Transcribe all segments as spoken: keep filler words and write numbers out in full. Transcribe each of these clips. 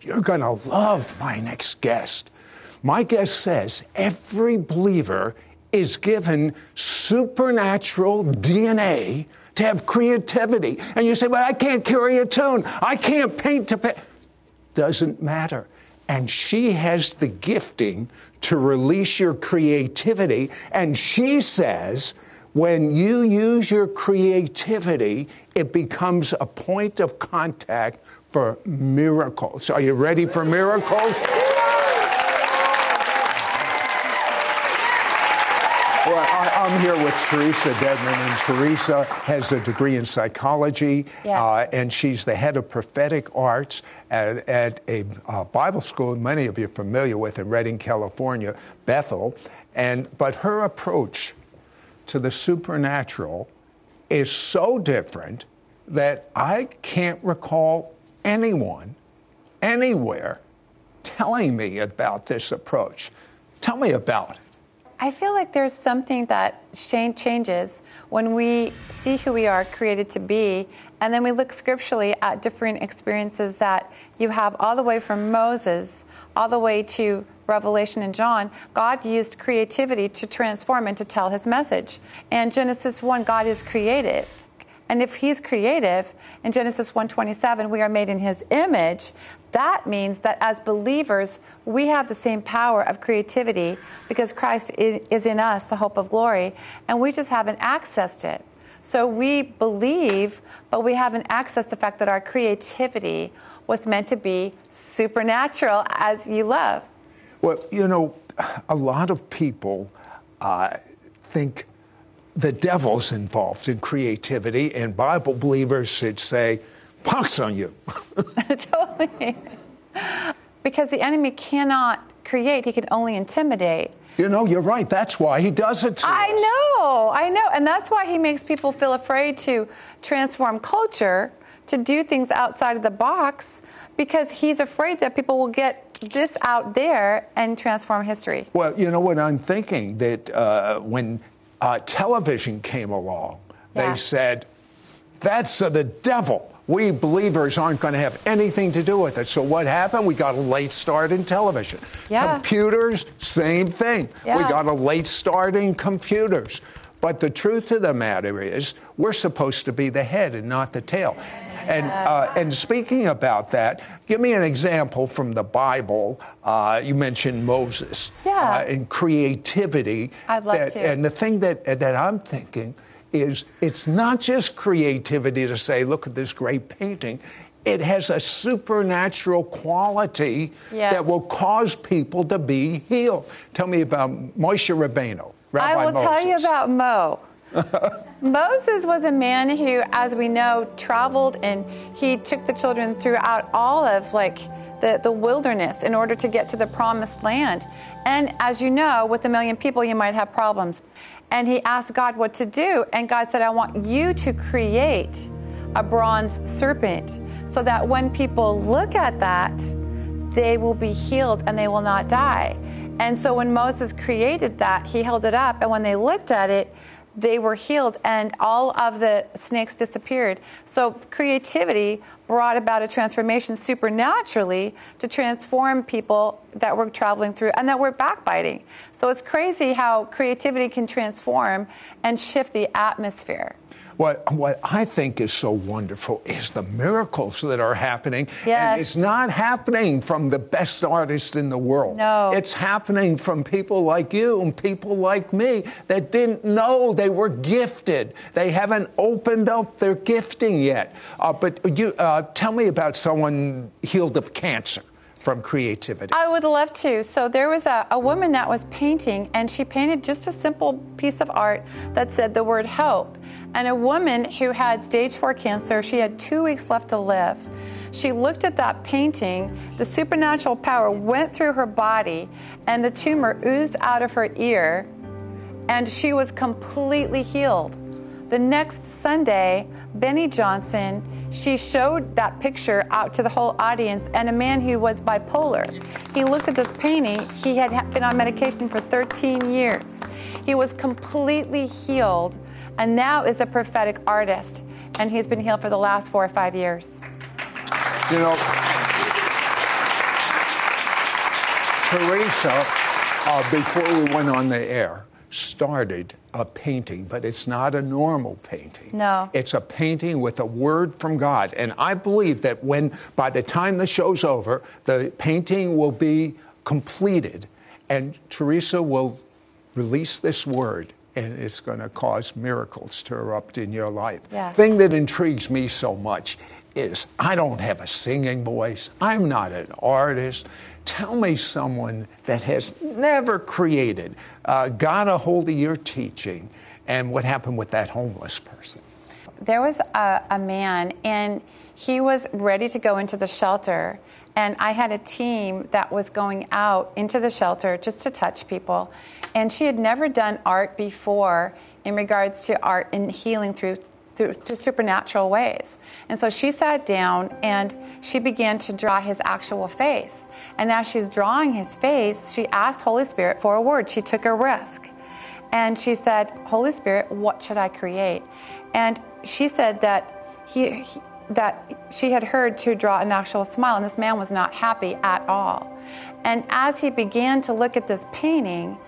You're going to love my next guest. My guest says every believer is given supernatural D N A to have creativity. And you say, well, I can't carry a tune. I can't paint to paint. Doesn't matter. And she has the gifting to release your creativity. And she says, when you use your creativity, it becomes a point of contact for miracles. Are you ready for miracles? Well, I, I'm here with Teresa Dedmon, and Teresa has a degree in psychology, yeah. uh, and she's the head of prophetic arts at, at a uh, Bible school many of you are familiar with in Redding, California, Bethel. And but her approach to the supernatural is so different that I can't recall anyone, anywhere, telling me about this approach. Tell me about it. I feel like there's something that changes when we see who we are created to be, and then we look scripturally at different experiences that you have all the way from Moses all the way to Revelation and John. God used creativity to transform and to tell his message. And Genesis one, God is creative. And if he's creative, in Genesis one twenty-seven, we are made in his image. That means that as believers, we have the same power of creativity because Christ is in us, the hope of glory, and we just haven't accessed it. So we believe, but we haven't accessed the fact that our creativity was meant to be supernatural as you love. Well, you know, a lot of people uh, think the devil's involved in creativity, and Bible believers should say, pox on you. Totally. Because the enemy cannot create, he can only intimidate. You know, you're right. That's why he does it to I us. know, I know. And that's why he makes people feel afraid to transform culture, to do things outside of the box, because he's afraid that people will get this out there and transform history. Well, you know what I'm thinking? That uh, when... Uh, television came along. Yeah. They said, that's uh, the devil. We believers aren't going to have anything to do with it. So what happened? We got a late start in television. Yeah. Computers, same thing. Yeah. We got a late start in computers. But the truth of the matter is, we're supposed to be the head and not the tail. And, uh, and speaking about that, give me an example from the Bible. Uh, you mentioned Moses, yeah. uh, and creativity. I'd love that, to. And the thing that, that I'm thinking is it's not just creativity to say, look at this great painting. It has a supernatural quality yes. that will cause people to be healed. Tell me about Moshe Rabbeinu, Rabbi I will Moses. tell you about Mo. Moses was a man who, as we know, traveled, and he took the children throughout all of like the, the wilderness in order to get to the promised land. And as you know, with a million people, you might have problems. And he asked God what to do. And God said, I want you to create a bronze serpent so that when people look at that, they will be healed and they will not die. And so when Moses created that, he held it up. And when they looked at it, they were healed, and all of the snakes disappeared. So creativity brought about a transformation supernaturally to transform people that were traveling through and that were backbiting. So it's crazy how creativity can transform and shift the atmosphere. What, what I think is so wonderful is the miracles that are happening. Yes. And it's not happening from the best artists in the world. No. It's happening from people like you and people like me that didn't know they were gifted. They haven't opened up their gifting yet. Uh, but you, uh, tell me about someone healed of cancer from creativity. I would love to. So there was a, a woman that was painting, and she painted just a simple piece of art that said the word hope. And a woman who had stage four cancer, she had two weeks left to live. She looked at that painting, the supernatural power went through her body, and the tumor oozed out of her ear, and she was completely healed. The next Sunday, Benny Johnson, she showed that picture out to the whole audience, and a man who was bipolar, he looked at this painting. He had been on medication for thirteen years. He was completely healed, and now is a prophetic artist, and he's been healed for the last four or five years. You know, Teresa, uh, before we went on the air, started a painting, but it's not a normal painting. No. It's a painting with a word from God. And I believe that when, by the time the show's over, the painting will be completed, and Teresa will release this word, and it's going to cause miracles to erupt in your life. Yeah. The thing that intrigues me so much is I don't have a singing voice. I'm not an artist. Tell me someone that has never created uh, got a hold of your teaching, and what happened with that homeless person. There was a, a man, and he was ready to go into the shelter, and I had a team that was going out into the shelter just to touch people, and she had never done art before in regards to art and healing through Through, through supernatural ways. And so she sat down and she began to draw his actual face. And as she's drawing his face, she asked Holy Spirit for a word. She took a risk. And she said, Holy Spirit, what should I create? And she said that he, he that she had heard to draw an actual smile, and this man was not happy at all. And as he began to look at this painting,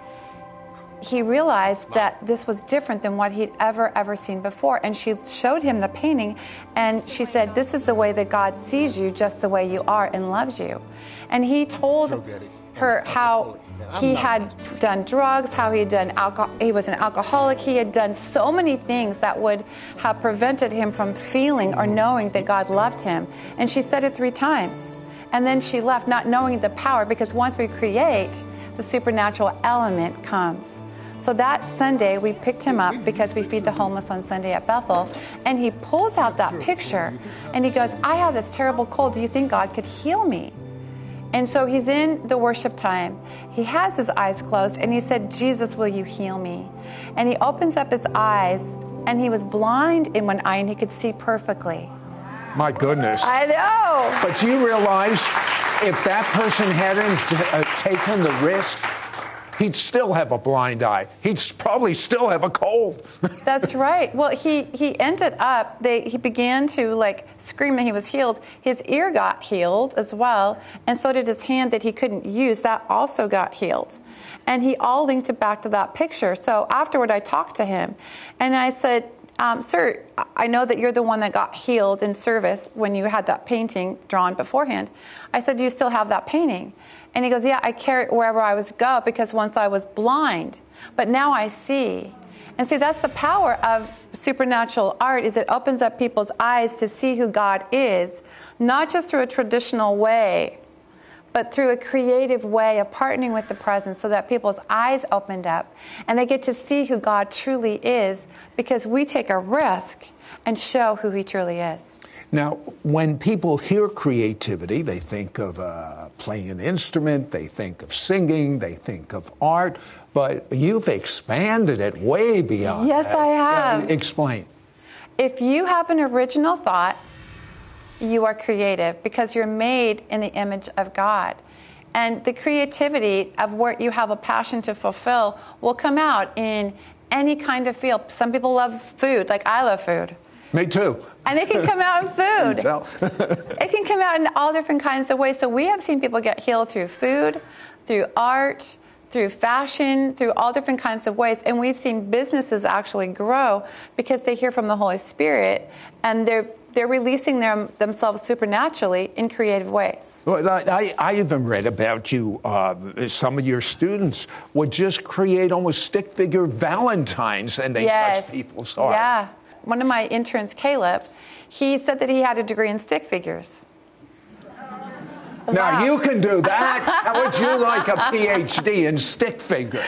he realized that this was different than what he'd ever, ever seen before. And she showed him the painting, and she said, this is the way that God sees you, just the way you are, and loves you. And he told her how he had done drugs, how he had done alcohol, he was an alcoholic, he had done so many things that would have prevented him from feeling or knowing that God loved him. And she said it three times. And then she left, not knowing the power, because once we create, the supernatural element comes. So that Sunday, we picked him up because we feed the homeless on Sunday at Bethel, and he pulls out that picture, and he goes, I have this terrible cold. Do you think God could heal me? And so he's in the worship time. He has his eyes closed, and he said, Jesus, will you heal me? And he opens up his eyes, and he was blind in one eye, and he could see perfectly. My goodness. I know. But you realize, if that person hadn't uh, taken the risk, he'd still have a blind eye. He'd probably still have a cold. That's right. Well, he, he ended up, they, he began to like scream that he was healed. His ear got healed as well, and so did his hand that he couldn't use. That also got healed. And he all linked it back to that picture. So afterward, I talked to him, and I said, Um, sir, I know that you're the one that got healed in service when you had that painting drawn beforehand. I said, do you still have that painting? And he goes, yeah, I carry it wherever I was go, because once I was blind, but now I see. And see, that's the power of supernatural art, is it opens up people's eyes to see who God is, not just through a traditional way, but through a creative way of partnering with the presence, so that people's eyes opened up and they get to see who God truly is, because we take a risk and show who he truly is. Now, when people hear creativity, they think of uh, playing an instrument, they think of singing, they think of art, but you've expanded it way beyond Yes, that. I have. Yeah, explain. If you have an original thought, you are creative, because you're made in the image of God. And the creativity of what you have a passion to fulfill will come out in any kind of field. Some people love food, like I love food. Me too. And it can come out in food. It can come out in all different kinds of ways. So we have seen people get healed through food, through art, through fashion, through all different kinds of ways. And we've seen businesses actually grow because they hear from the Holy Spirit, and they're they're releasing their, themselves supernaturally in creative ways. Well, I, I even read about you. Uh, some of your students would just create almost stick figure Valentines, and they yes. touch people's heart. Yeah. One of my interns, Caleb, he said that he had a degree in stick figures. Now, wow. You can do that. How would you like a P H D in stick figure?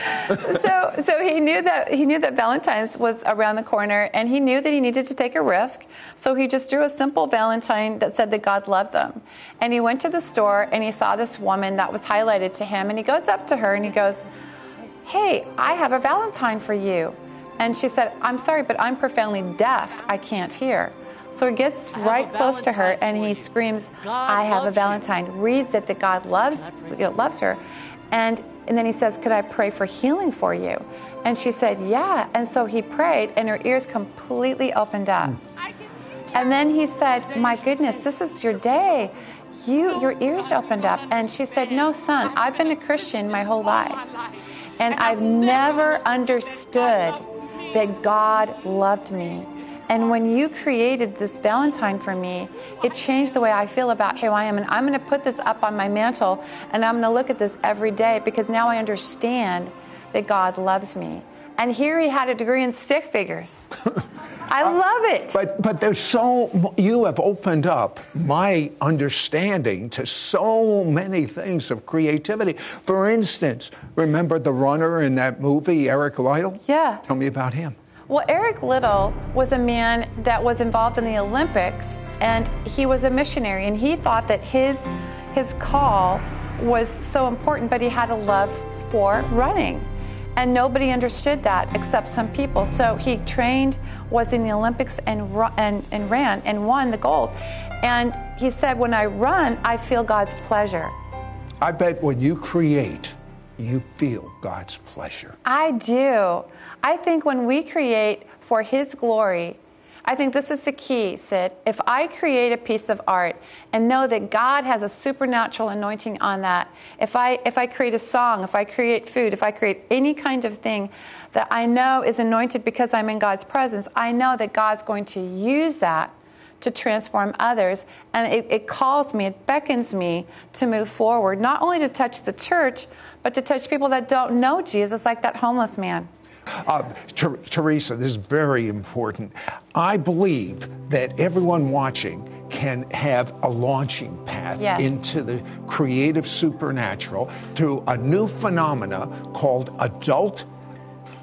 so so he knew that he knew that Valentine's was around the corner, and he knew that he needed to take a risk. So he just drew a simple Valentine that said that God loved them. And he went to the store, and he saw this woman that was highlighted to him, and he goes up to her, and he goes, "Hey, I have a Valentine for you." And she said, "I'm sorry, but I'm profoundly deaf. I can't hear." So he gets right close to her, and he screams, "I have a Valentine," reads it that God loves, you know, loves her. And, and then he says, "Could I pray for healing for you?" And she said, "Yeah." And so he prayed, and her ears completely opened up. And then he said, "My goodness, this is your day. You, your ears opened up." And she said, "No, son, I've been a Christian my whole life, and I've never understood that God loved me. And when you created this Valentine for me, it changed the way I feel about who I am. And I'm going to put this up on my mantle, and I'm going to look at this every day, because now I understand that God loves me." And here he had a degree in stick figures. I love it. But but there's so, you have opened up my understanding to so many things of creativity. For instance, remember the runner in that movie, Eric Liddell? Yeah. Tell me about him. Well, Eric Liddell was a man that was involved in the Olympics, and he was a missionary, and he thought that his his call was so important, but he had a love for running. And nobody understood that except some people. So he trained, was in the Olympics, and, and, and ran and won the gold. And he said, "When I run, I feel God's pleasure." I bet when you create, you feel God's pleasure. I do. I think when we create for His glory, I think this is the key, Sid. If I create a piece of art and know that God has a supernatural anointing on that, if I if I create a song, if I create food, if I create any kind of thing that I know is anointed because I'm in God's presence, I know that God's going to use that to transform others. And it, it calls me, it beckons me to move forward, not only to touch the church, but to touch people that don't know Jesus, like that homeless man. Uh, Ter- Teresa, this is very important. I believe that everyone watching can have a launching path yes. into the creative supernatural through a new phenomena called adult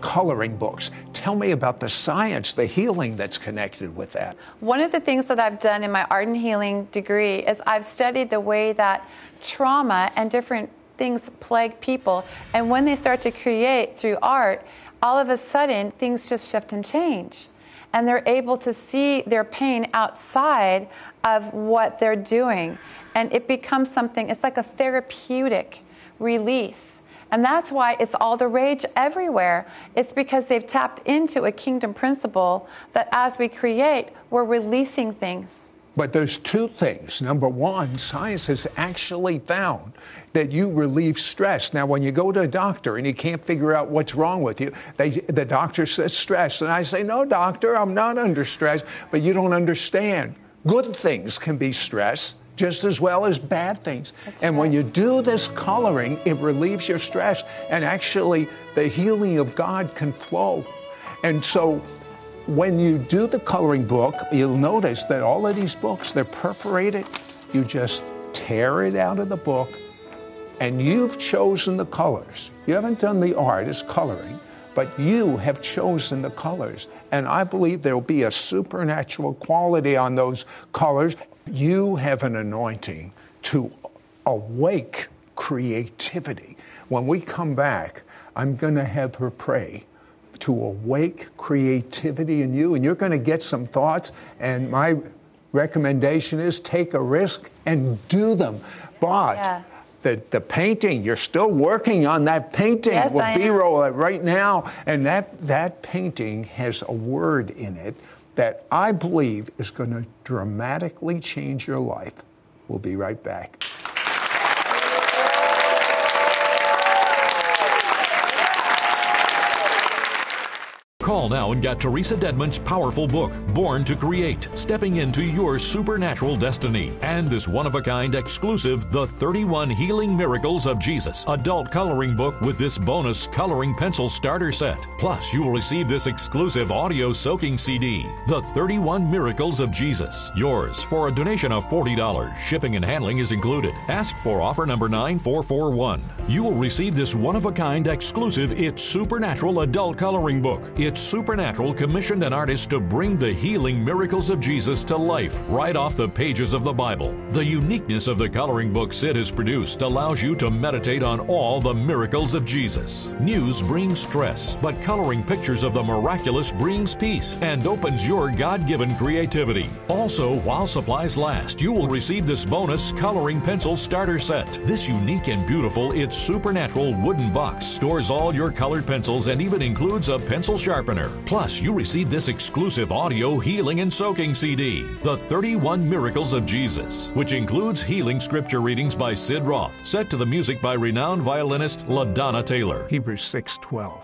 coloring books. Tell me about the science, the healing that's connected with that. One of the things that I've done in my art and healing degree is I've studied the way that trauma and different things plague people. And when they start to create through art, all of a sudden things just shift and change. And they're able to see their pain outside of what they're doing. And it becomes something, it's like a therapeutic release. And that's why it's all the rage everywhere. It's because they've tapped into a kingdom principle that as we create, we're releasing things. But there's two things. Number one, science has actually found that you relieve stress. Now, when you go to a doctor and you can't figure out what's wrong with you, they, the doctor says stress. And I say, "No, doctor, I'm not under stress." "But you don't understand. Good things can be stress just as well as bad things." That's and right. When you do this coloring, it relieves your stress, and actually the healing of God can flow. And so when you do the coloring book, you'll notice that all of these books, they're perforated. You just tear it out of the book, and you've chosen the colors. You haven't done the art, it's coloring, but you have chosen the colors. And I believe there'll be a supernatural quality on those colors. You have an anointing to awake creativity. When we come back, I'm going to have her pray to awake creativity in you, and you're going to get some thoughts. And my recommendation is take a risk and do them. But yeah. the, the painting, you're still working on that painting. Yes, we'll I B-roll am. It right now. And that, that painting has a word in it that I believe is going to dramatically change your life. We'll be right back. Call now and get Teresa Dedmon's powerful book, Born to Create, Stepping into Your Supernatural Destiny, and this one-of-a-kind exclusive, The thirty-one Healing Miracles of Jesus, adult coloring book with this bonus coloring pencil starter set. Plus, you will receive this exclusive audio soaking C D, The thirty-one Miracles of Jesus, yours for a donation of forty dollars. Shipping and handling is included. Ask for offer number nine four four one. You will receive this one-of-a-kind exclusive It's Supernatural adult coloring book. It's Supernatural commissioned an artist to bring the healing miracles of Jesus to life right off the pages of the Bible. The uniqueness of the coloring book Sid has produced allows you to meditate on all the miracles of Jesus. News brings stress, but coloring pictures of the miraculous brings peace and opens your God-given creativity. Also, while supplies last, you will receive this bonus coloring pencil starter set. This unique and beautiful It's Supernatural wooden box stores all your colored pencils and even includes a pencil sharpener. Plus, you receive this exclusive audio healing and soaking C D, The thirty-one Miracles of Jesus, which includes healing scripture readings by Sid Roth, set to the music by renowned violinist LaDonna Taylor. Hebrews six twelve.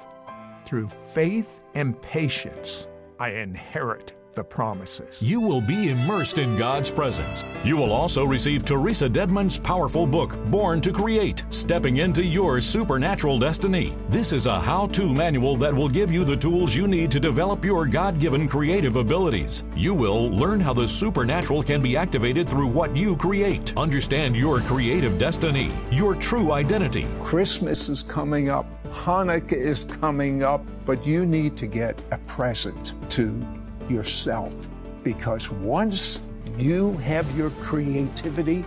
Through faith and patience, I inherit the promises. You will be immersed in God's presence. You will also receive Teresa Dedmon's powerful book, Born to Create, Stepping into Your Supernatural Destiny. This is a how-to manual that will give you the tools you need to develop your God-given creative abilities. You will learn how the supernatural can be activated through what you create. Understand your creative destiny, your true identity. Christmas is coming up. Hanukkah is coming up. But you need to get a present to yourself, because once you have your creativity,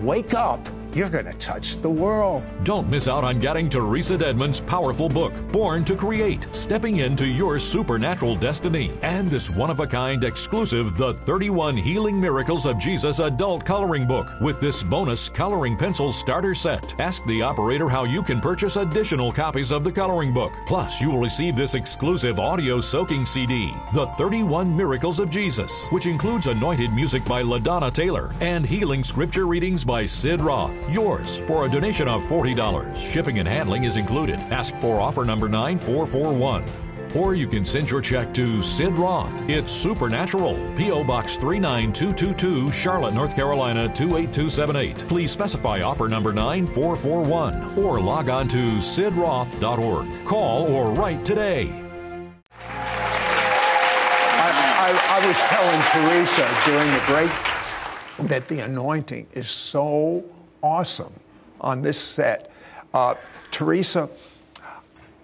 wake up, you're going to touch the world. Don't miss out on getting Teresa Dedmon's powerful book, Born to Create, Stepping into Your Supernatural Destiny, and this one-of-a-kind exclusive The thirty-one Healing Miracles of Jesus adult coloring book with this bonus coloring pencil starter set. Ask the operator how you can purchase additional copies of the coloring book. Plus, you will receive this exclusive audio soaking C D, The thirty-one Miracles of Jesus, which includes anointed music by LaDonna Taylor and healing scripture readings by Sid Roth. Yours for a donation of forty dollars. Shipping and handling is included. Ask for offer number nine four four one. Or you can send your check to Sid Roth, It's Supernatural, P O Box three nine two two two, Charlotte, North Carolina two eight two seven eight. Please specify offer number nine four four one or log on to sid roth dot org. Call or write today. I, I, I was telling Teresa during the break that the anointing is so awesome on this set. Uh, Teresa,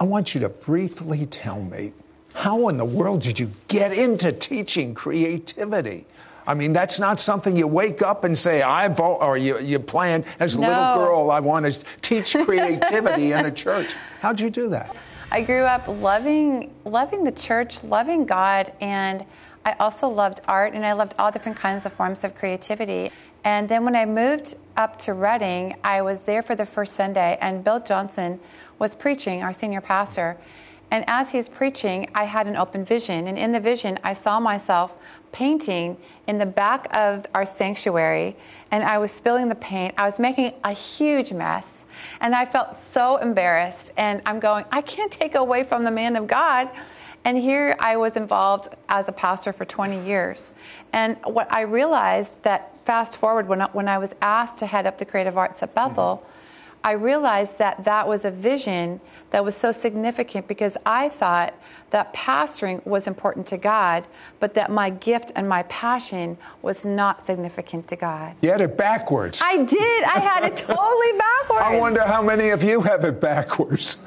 I want you to briefly tell me, how in the world did you get into teaching creativity? I mean, that's not something you wake up and say, I vote, or you, you plan, as a no. little girl, I want to teach creativity in a church. How'd you do that? I grew up loving, loving the church, loving God, and I also loved art, and I loved all different kinds of forms of creativity. And then when I moved up to Redding, I was there for the first Sunday, and Bill Johnson was preaching, our senior pastor. And as he's preaching, I had an open vision. And in the vision, I saw myself painting in the back of our sanctuary, and I was spilling the paint. I was making a huge mess, and I felt so embarrassed. And I'm going, I can't take away from the man of God. And here I was involved as a pastor for twenty years. And what I realized that, fast forward, when I, when I was asked to head up the creative arts at Bethel, mm-hmm. I realized that that was a vision that was so significant, because I thought that pastoring was important to God, but that my gift and my passion was not significant to God. You had it backwards. I did. I had it totally backwards. I wonder how many of you have it backwards.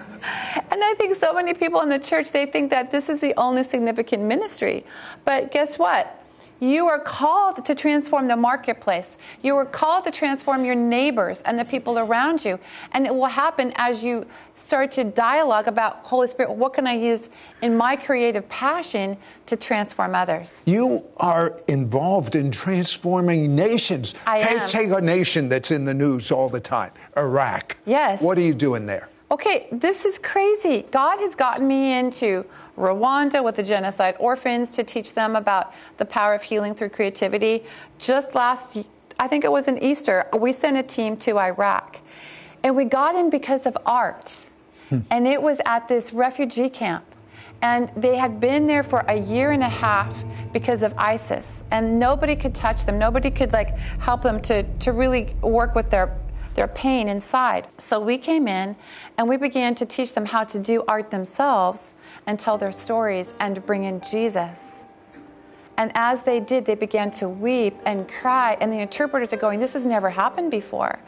And I think so many people in the church, they think that this is the only significant ministry. But guess what? You are called to transform the marketplace. You are called to transform your neighbors and the people around you. And it will happen as you start to dialogue about, Holy Spirit, what can I use in my creative passion to transform others? You are involved in transforming nations. I take, am. Take a nation that's in the news all the time, Iraq. Yes. What are you doing there? Okay, this is crazy. God has gotten me into Rwanda with the genocide orphans to teach them about the power of healing through creativity. Just last, I think it was in Easter, we sent a team to Iraq. And we got in because of art. Hmm. And it was at this refugee camp. And they had been there for a year and a half because of ISIS, and nobody could touch them. Nobody could like help them to, to really work with their their pain inside. So we came in and we began to teach them how to do art themselves and tell their stories and to bring in Jesus. And as they did, they began to weep and cry, and the interpreters are going, this has never happened before.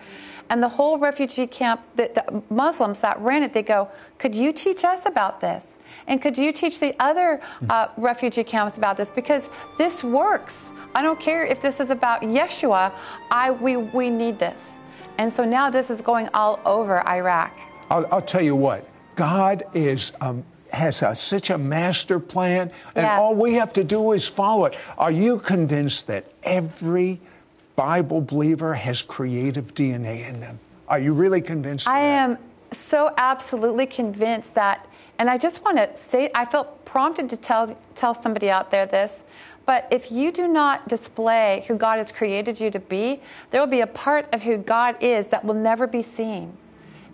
And the whole refugee camp, the, the Muslims that ran it, they go, could you teach us about this? And could you teach the other uh, refugee camps about this? Because this works. I don't care if this is about Yeshua, I, we, we need this. And so now this is going all over Iraq. I'll, I'll tell you what, God is um, has a, such a master plan, and yeah. all we have to do is follow it. Are you convinced that every Bible believer has creative D N A in them? Are you really convinced? I am so absolutely convinced that, and I just want to say, I felt prompted to tell tell somebody out there this, but if you do not display who God has created you to be, there will be a part of who God is that will never be seen.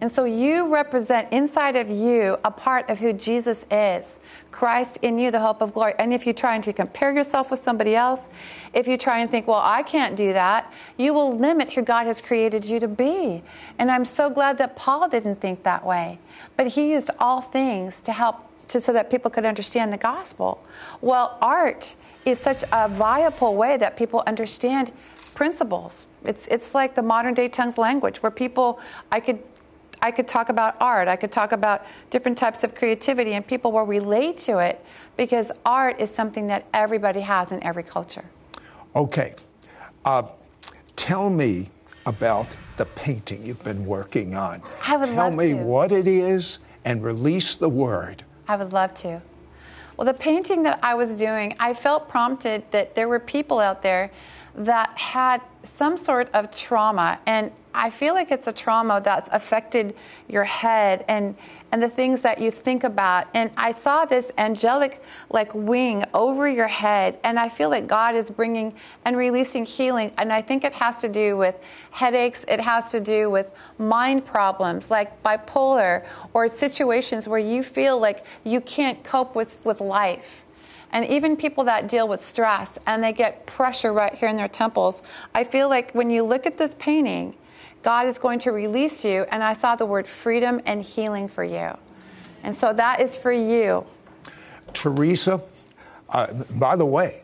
And so you represent inside of you a part of who Jesus is, Christ in you, the hope of glory. And if you're trying to compare yourself with somebody else, if you try and think, well, I can't do that, you will limit who God has created you to be. And I'm so glad that Paul didn't think that way, but he used all things to help to, so that people could understand the gospel. Well, art is such a viable way that people understand principles. It's, it's like the modern day tongues language where people, I could I could talk about art, I could talk about different types of creativity, and people will relate to it because art is something that everybody has in every culture. Okay. Uh, tell me about the painting you've been working on. I would love to. Tell me what it is and release the word. I would love to. Well, the painting that I was doing, I felt prompted that there were people out there that had some sort of trauma, and I feel like it's a trauma that's affected your head and and the things that you think about. And I saw this angelic like wing over your head, and I feel like God is bringing and releasing healing. And I think it has to do with headaches. It has to do with mind problems like bipolar or situations where you feel like you can't cope with, with life. And even people that deal with stress and they get pressure right here in their temples, I feel like when you look at this painting, God is going to release you. And I saw the word freedom and healing for you. And so that is for you. Teresa, uh, by the way,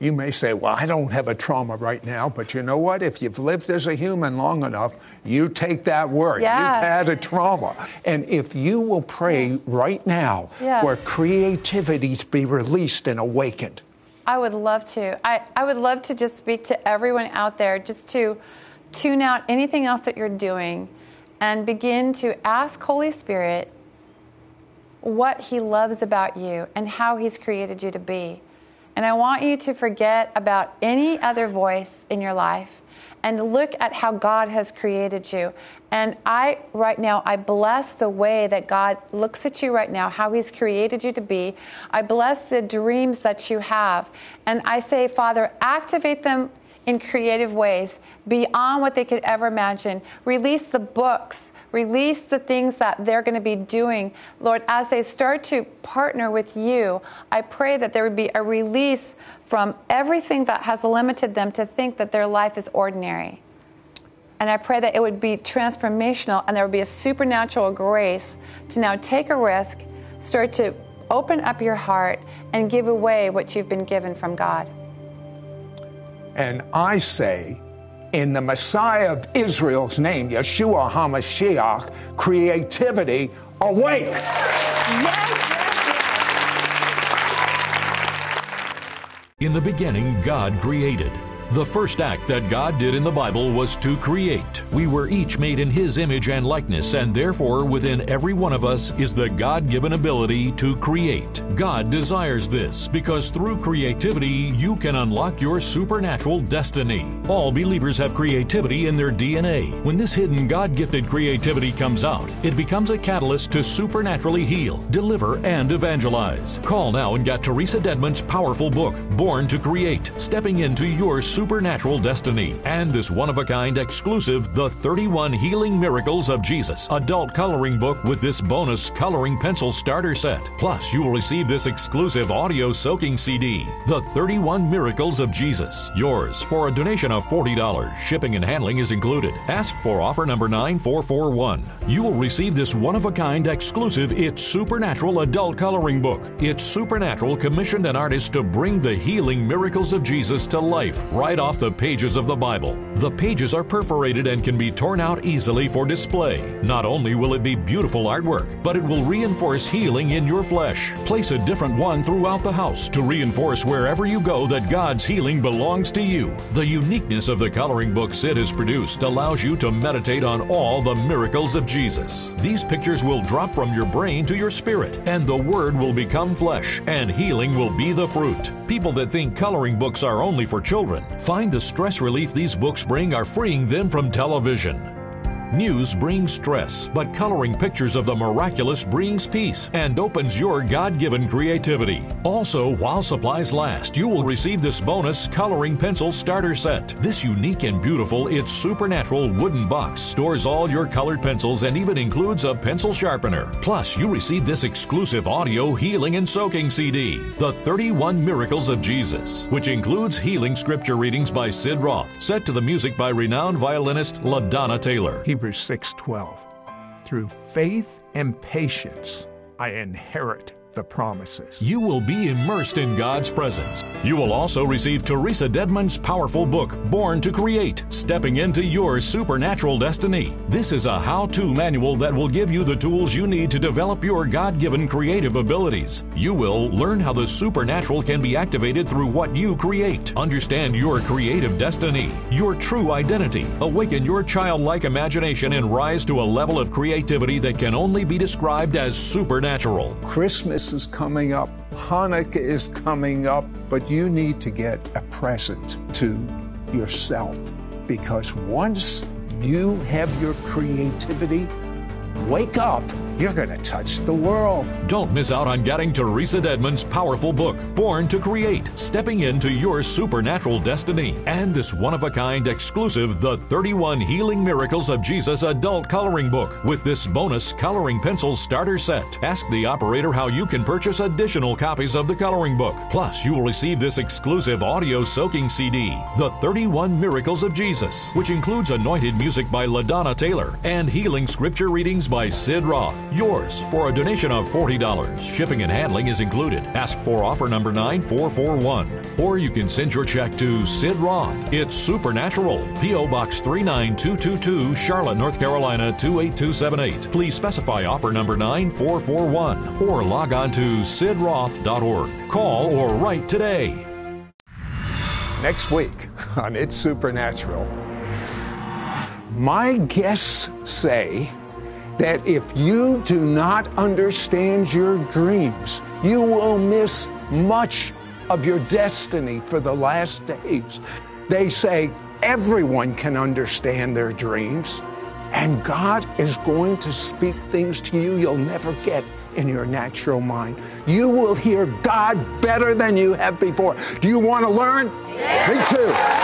you may say, well, I don't have a trauma right now. But you know what? If you've lived as a human long enough, you take that word. Yeah. You've had a trauma. And if you will pray right now yeah. for creativity to be released and awakened. I would love to. I, I would love to just speak to everyone out there just to tune out anything else that you're doing and begin to ask Holy Spirit what He loves about you and how He's created you to be. And I want you to forget about any other voice in your life and look at how God has created you. And I, right now, I bless the way that God looks at you right now, how He's created you to be. I bless the dreams that you have. And I say, Father, activate them in creative ways, beyond what they could ever imagine. Release the books, release the things that they're going to be doing. Lord, as they start to partner with you, I pray that there would be a release from everything that has limited them to think that their life is ordinary. And I pray that it would be transformational and there would be a supernatural grace to now take a risk, start to open up your heart and give away what you've been given from God. And I say, in the Messiah of Israel's name, Yeshua HaMashiach, creativity, awake! In the beginning, God created. The first act that God did in the Bible was to create. We were each made in His image and likeness, and therefore within every one of us is the God-given ability to create. God desires this because through creativity you can unlock your supernatural destiny. All believers have creativity in their D N A. When this hidden God-gifted creativity comes out, it becomes a catalyst to supernaturally heal, deliver, and evangelize. Call now and get Teresa Dedmon's powerful book, Born to Create, Stepping into Your Supernatural supernatural destiny, and this one-of-a-kind exclusive, The thirty-one Healing Miracles of Jesus, adult coloring book with this bonus coloring pencil starter set. Plus, you will receive this exclusive audio soaking C D, The thirty-one Miracles of Jesus, yours for a donation of forty dollars. Shipping and handling is included. Ask for offer number nine four four one. You will receive this one-of-a-kind exclusive It's Supernatural adult coloring book. It's Supernatural commissioned an artist to bring the healing miracles of Jesus to life right off the pages of the Bible. The pages are perforated and can be torn out easily for display. Not only will it be beautiful artwork, but it will reinforce healing in your flesh. Place a different one throughout the house to reinforce wherever you go that God's healing belongs to you. The uniqueness of the coloring book Sid has produced allows you to meditate on all the miracles of Jesus. These pictures will drop from your brain to your spirit, and the Word will become flesh, and healing will be the fruit. People that think coloring books are only for children find the stress relief these books bring are freeing them from television. News brings stress, but coloring pictures of the miraculous brings peace and opens your God-given creativity. Also, while supplies last, you will receive this bonus coloring pencil starter set. This unique and beautiful It's Supernatural wooden box stores all your colored pencils and even includes a pencil sharpener. Plus, you receive this exclusive audio healing and soaking C D, The thirty-one Miracles of Jesus, which includes healing scripture readings by Sid Roth, set to the music by renowned violinist LaDonna Taylor. He Hebrews six twelve, through faith and patience, I inherit the promises. You will be immersed in God's presence. You will also receive Teresa Dedmon's powerful book, Born to Create, Stepping into Your Supernatural Destiny. This is a how-to manual that will give you the tools you need to develop your God-given creative abilities. You will learn how the supernatural can be activated through what you create, understand your creative destiny, your true identity, awaken your childlike imagination, and rise to a level of creativity that can only be described as supernatural. Christmas is coming up, Hanukkah is coming up, but you need to get a present to yourself, because once you have your creativity, wake up, you're going to touch the world. Don't miss out on getting Teresa Dedmon's powerful book, Born to Create, Stepping into Your Supernatural Destiny, and this one-of-a-kind exclusive The thirty-one Healing Miracles of Jesus adult coloring book with this bonus coloring pencil starter set. Ask the operator how you can purchase additional copies of the coloring book. Plus, you will receive this exclusive audio soaking C D, The thirty-one Miracles of Jesus, which includes anointed music by LaDonna Taylor and healing scripture readings by Sid Roth, yours for a donation of forty dollars. Shipping and handling is included. Ask for offer number nine four four one, or you can send your check to Sid Roth, It's Supernatural, P O Box three nine two two two, Charlotte, North Carolina two eight two seven eight. Please specify offer number nine four four one, or log on to sid roth dot org. Call or write today. Next week on It's Supernatural, my guests say that if you do not understand your dreams, you will miss much of your destiny for the last days. They say everyone can understand their dreams, and God is going to speak things to you you'll never get in your natural mind. You will hear God better than you have before. Do you want to learn? Yeah. Me too.